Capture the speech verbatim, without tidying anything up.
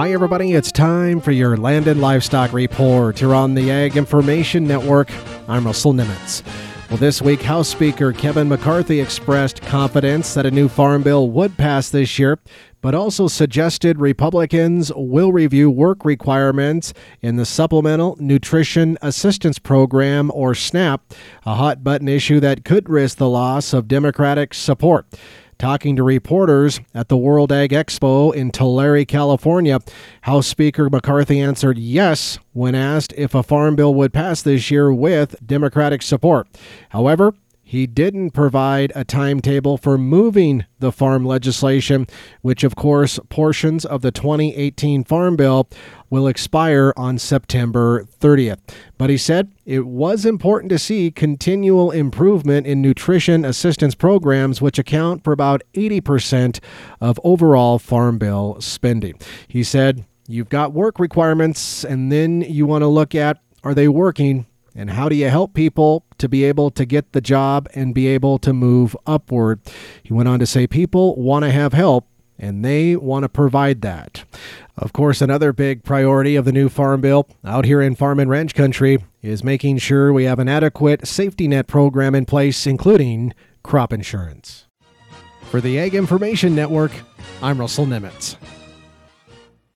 Hi everybody, it's time for your Land and Livestock Report here on the Ag Information Network. I'm Russell Nimitz. Well, this week, House Speaker Kevin McCarthy expressed confidence that a new farm bill would pass this year, but also suggested Republicans will review work requirements in the Supplemental Nutrition Assistance Program, or SNAP, a hot-button issue that could risk the loss of Democratic support. Talking to reporters at the World Ag Expo in Tulare, California, House Speaker McCarthy answered yes when asked if a farm bill would pass this year with Democratic support. However, he didn't provide a timetable for moving the farm legislation, which, of course, portions of the twenty eighteen Farm Bill will expire on September thirtieth. But he said it was important to see continual improvement in nutrition assistance programs, which account for about eighty percent of overall Farm Bill spending. He said, you've got work requirements, and then you want to look at, are they working? And how do you help people to be able to get the job and be able to move upward? He went on to say people want to have help and they want to provide that. Of course, another big priority of the new Farm Bill out here in farm and ranch country is making sure we have an adequate safety net program in place, including crop insurance. For the Ag Information Network, I'm Russell Nimitz.